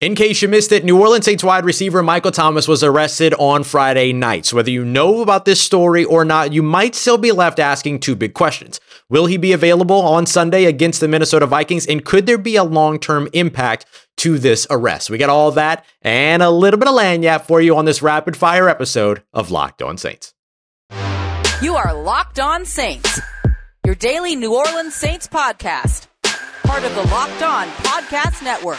In case you missed it, New Orleans Saints wide receiver Michael Thomas was arrested on Friday night. So whether you know about this story or not, you might still be left asking two big questions. Will he be available on Sunday against the Minnesota Vikings? And could there be a long-term impact to this arrest? We got all that and a little bit of lagniappe for you on this rapid-fire episode of Locked On Saints. You are Locked On Saints, your daily New Orleans Saints podcast, part of the Locked On Podcast Network.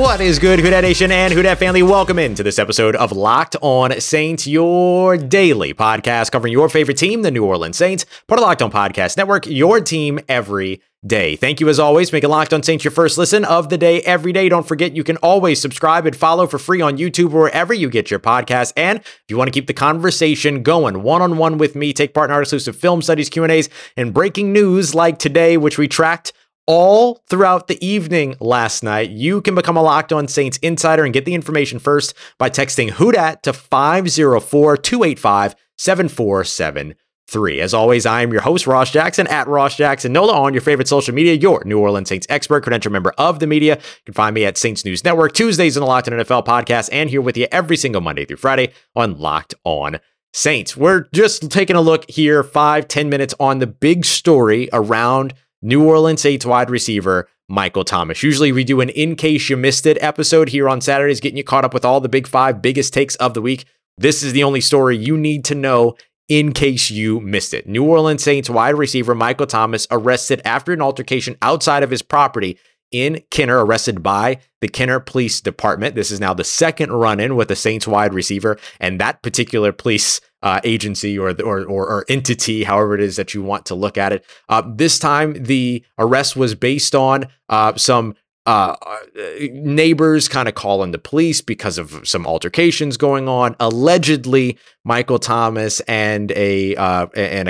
What is good, Who Dat Nation and Who Dat family? Welcome into this episode of Locked On Saints, your daily podcast covering your favorite team, the New Orleans Saints, part of Locked On Podcast Network, your team every day. Thank you as always for making Locked On Saints your first listen of the day every day. Don't forget you can always subscribe and follow for free on YouTube or wherever you get your podcasts. And if you want to keep the conversation going one-on-one with me, take part in our exclusive film studies, Q&As, and breaking news like today, which we tracked all throughout the evening last night. You can become a Locked On Saints insider and get the information first by texting Who Dat to 504-285-7473. As always, I am your host, Ross Jackson, at Ross Jackson Nola on your favorite social media, your New Orleans Saints expert, credential member of the media. You can find me at Saints News Network, Tuesdays on the Locked On NFL podcast, and here with you every single Monday through Friday on Locked On Saints. We're just taking a look here, 5-10 minutes on the big story around New Orleans Saints wide receiver Michael Thomas. Usually we do an In Case You Missed It episode here on Saturdays, getting you caught up with all the big five biggest takes of the week. This is the only story you need to know in case you missed it. New Orleans Saints wide receiver Michael Thomas arrested after an altercation outside of his property in Kenner, arrested by the Kenner Police Department. This is now the second run-in with a Saints wide receiver, and that particular police agency or entity, however it is that you want to look at it. This time, the arrest was based on some neighbors kind of calling the police because of some altercations going on. Allegedly, Michael Thomas and a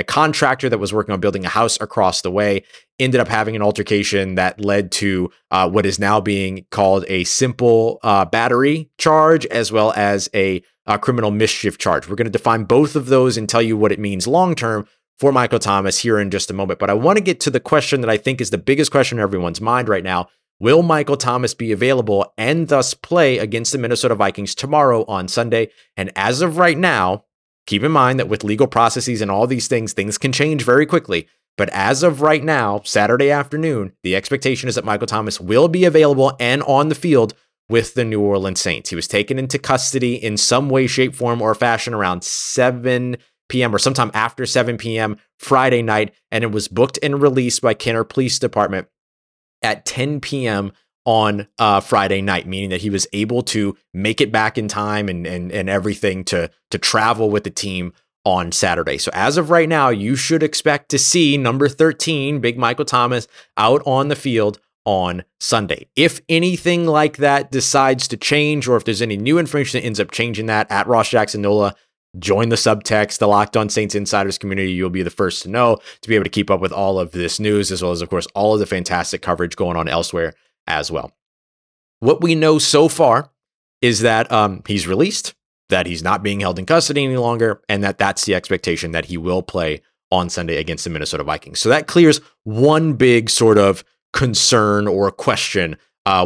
contractor that was working on building a house across the way ended up having an altercation that led to what is now being called a simple battery charge, as well as a criminal mischief charge. We're going to define both of those and tell you what it means long term for Michael Thomas here in just a moment. But I want to get to the question that I think is the biggest question in everyone's mind right now. Will Michael Thomas be available and thus play against the Minnesota Vikings tomorrow on Sunday? And as of right now, keep in mind that with legal processes and all these things can change very quickly. But as of right now, Saturday afternoon, the expectation is that Michael Thomas will be available and on the field with the New Orleans Saints. He was taken into custody in some way, shape, form, or fashion around 7 p.m. or sometime after 7 p.m. Friday night, and it was booked and released by Kenner Police Department at 10 p.m. on Friday night, meaning that he was able to make it back in time and everything to travel with the team on Saturday. So as of right now, you should expect to see number 13, big Michael Thomas, out on the field on Sunday. If anything like that decides to change, or if there's any new information that ends up changing that, at Ross Jackson Nola, join the subtext, the Locked On Saints Insiders community. You'll be the first to know, to be able to keep up with all of this news, as well as, of course, all of the fantastic coverage going on elsewhere as well. What we know so far is that he's released, that he's not being held in custody any longer, and that's the expectation, that he will play on Sunday against the Minnesota Vikings. So that clears one big sort of concern or question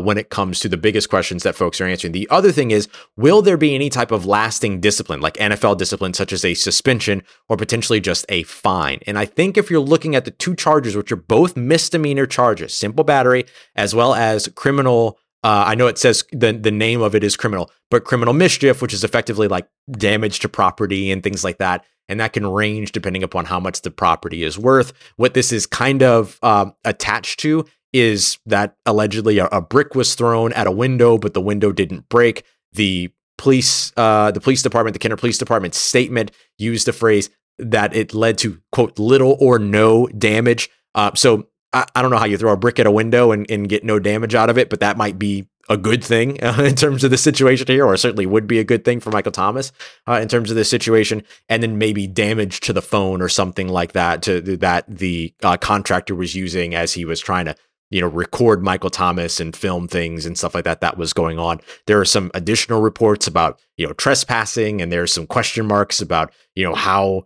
when it comes to the biggest questions that folks are answering. The other thing is, will there be any type of lasting discipline, like NFL discipline, such as a suspension or potentially just a fine? And I think if you're looking at the two charges, which are both misdemeanor charges, simple battery as well as criminal, I know it says the name of it is criminal, but criminal mischief, which is effectively like damage to property and things like that. And that can range depending upon how much the property is worth. What this is kind of attached to is that allegedly a brick was thrown at a window, but the window didn't break. The police department, the Kenner Police Department statement used the phrase that it led to, quote, little or no damage. So I don't know how you throw a brick at a window and get no damage out of it, but that might be a good thing in terms of the situation here, or certainly would be a good thing for Michael Thomas in terms of this situation. And then maybe damage to the phone or something like that, that the contractor was using as he was trying to record Michael Thomas and film things and stuff like that that was going on. There are some additional reports about, trespassing, and there's some question marks about, how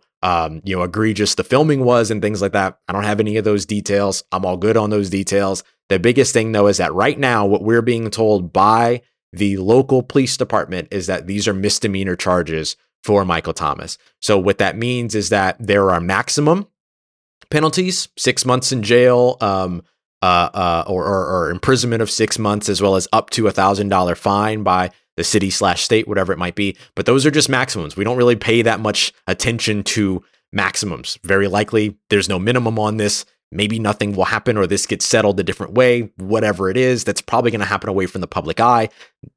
egregious the filming was and things like that. I don't have any of those details. I'm all good on those details. The biggest thing, though, is that right now what we're being told by the local police department is that these are misdemeanor charges for Michael Thomas. So what that means is that there are maximum penalties, 6 months in jail, or imprisonment of 6 months, as well as up to $1,000 fine by the city/state, whatever it might be. But those are just maximums. We don't really pay that much attention to maximums. Very likely there's no minimum on this. Maybe nothing will happen, or this gets settled a different way, whatever it is, that's probably going to happen away from the public eye.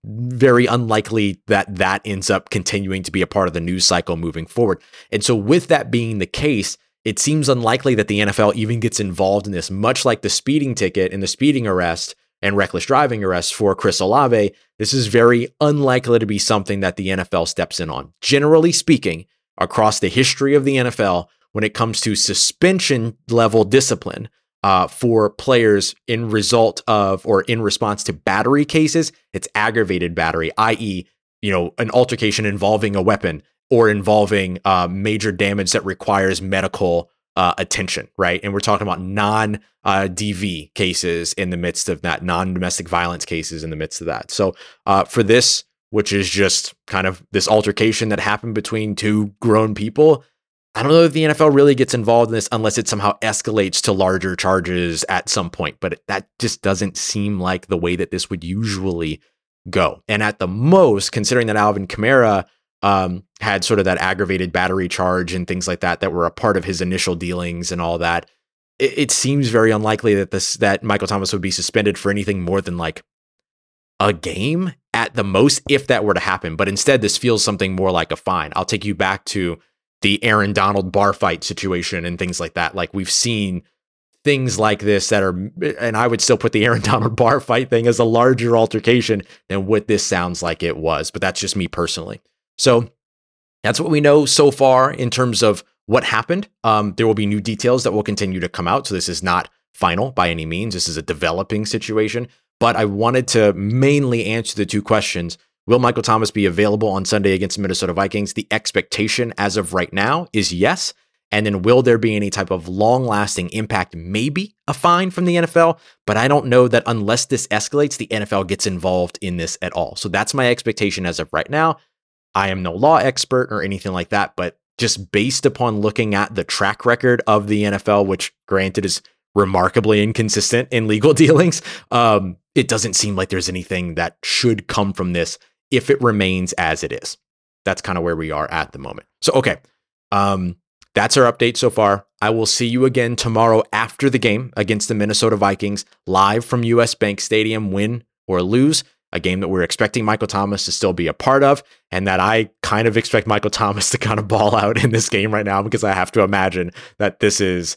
Very unlikely that that ends up continuing to be a part of the news cycle moving forward. And so with that being the case, it seems unlikely that the NFL even gets involved in this, much like the speeding ticket and the speeding arrest and reckless driving arrest for Chris Olave. This is very unlikely to be something that the NFL steps in on. Generally speaking, across the history of the NFL, when it comes to suspension level discipline for players in result of or in response to battery cases, it's aggravated battery, i.e., an altercation involving a weapon or involving major damage that requires medical attention, right? And we're talking about non-DV cases in the midst of that, non-domestic violence cases in the midst of that. So for this, which is just kind of this altercation that happened between two grown people, I don't know if the NFL really gets involved in this unless it somehow escalates to larger charges at some point, but that just doesn't seem like the way that this would usually go. And at the most, considering that Alvin Kamara had sort of that aggravated battery charge and things like that that were a part of his initial dealings and all that, it seems very unlikely that that Michael Thomas would be suspended for anything more than like a game at the most, if that were to happen. But instead, this feels something more like a fine. I'll take you back to the Aaron Donald bar fight situation and things like that. Like, we've seen things like this that are, and I would still put the Aaron Donald bar fight thing as a larger altercation than what this sounds like it was, but that's just me personally. So that's what we know so far in terms of what happened. There will be new details that will continue to come out. So this is not final by any means. This is a developing situation, but I wanted to mainly answer the two questions. Will Michael Thomas be available on Sunday against the Minnesota Vikings? The expectation as of right now is yes. And then will there be any type of long-lasting impact? Maybe a fine from the NFL, but I don't know that unless this escalates, the NFL gets involved in this at all. So that's my expectation as of right now. I am no law expert or anything like that, but just based upon looking at the track record of the NFL, which granted is remarkably inconsistent in legal dealings, it doesn't seem like there's anything that should come from this if it remains as it is. That's kind of where we are at the moment. So, okay, that's our update so far. I will see you again tomorrow after the game against the Minnesota Vikings, live from US Bank Stadium, win or lose, a game that we're expecting Michael Thomas to still be a part of, and that I kind of expect Michael Thomas to kind of ball out in this game right now, because I have to imagine that this is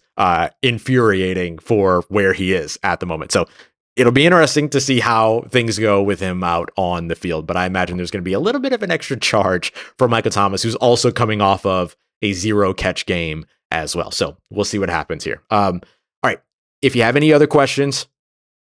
infuriating for where he is at the moment. So it'll be interesting to see how things go with him out on the field, but I imagine there's going to be a little bit of an extra charge for Michael Thomas, who's also coming off of a zero-catch game as well. So we'll see what happens here. All right, if you have any other questions,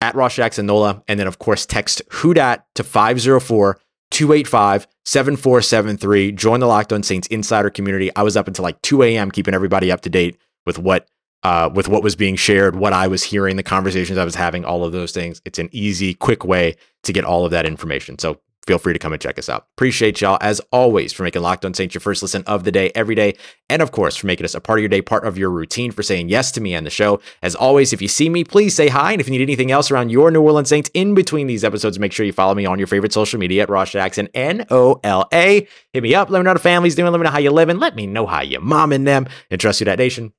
at Ross Jackson NOLA, and then, of course, text Who Dat to 504-285-7473. Join the Locked On Saints Insider community. I was up until like 2 a.m. keeping everybody up to date with what was being shared, what I was hearing, the conversations I was having, all of those things. It's an easy, quick way to get all of that information. So feel free to come and check us out. Appreciate y'all, as always, for making Locked On Saints your first listen of the day every day. And, of course, for making us a part of your day, part of your routine, for saying yes to me and the show. As always, if you see me, please say hi. And if you need anything else around your New Orleans Saints in between these episodes, make sure you follow me on your favorite social media at Ross Jackson, NOLA. Hit me up. Let me know how the family's doing. Let me know how you're living. Let me know how you're momming them. And trust you, that nation.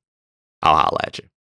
I'll holla at you.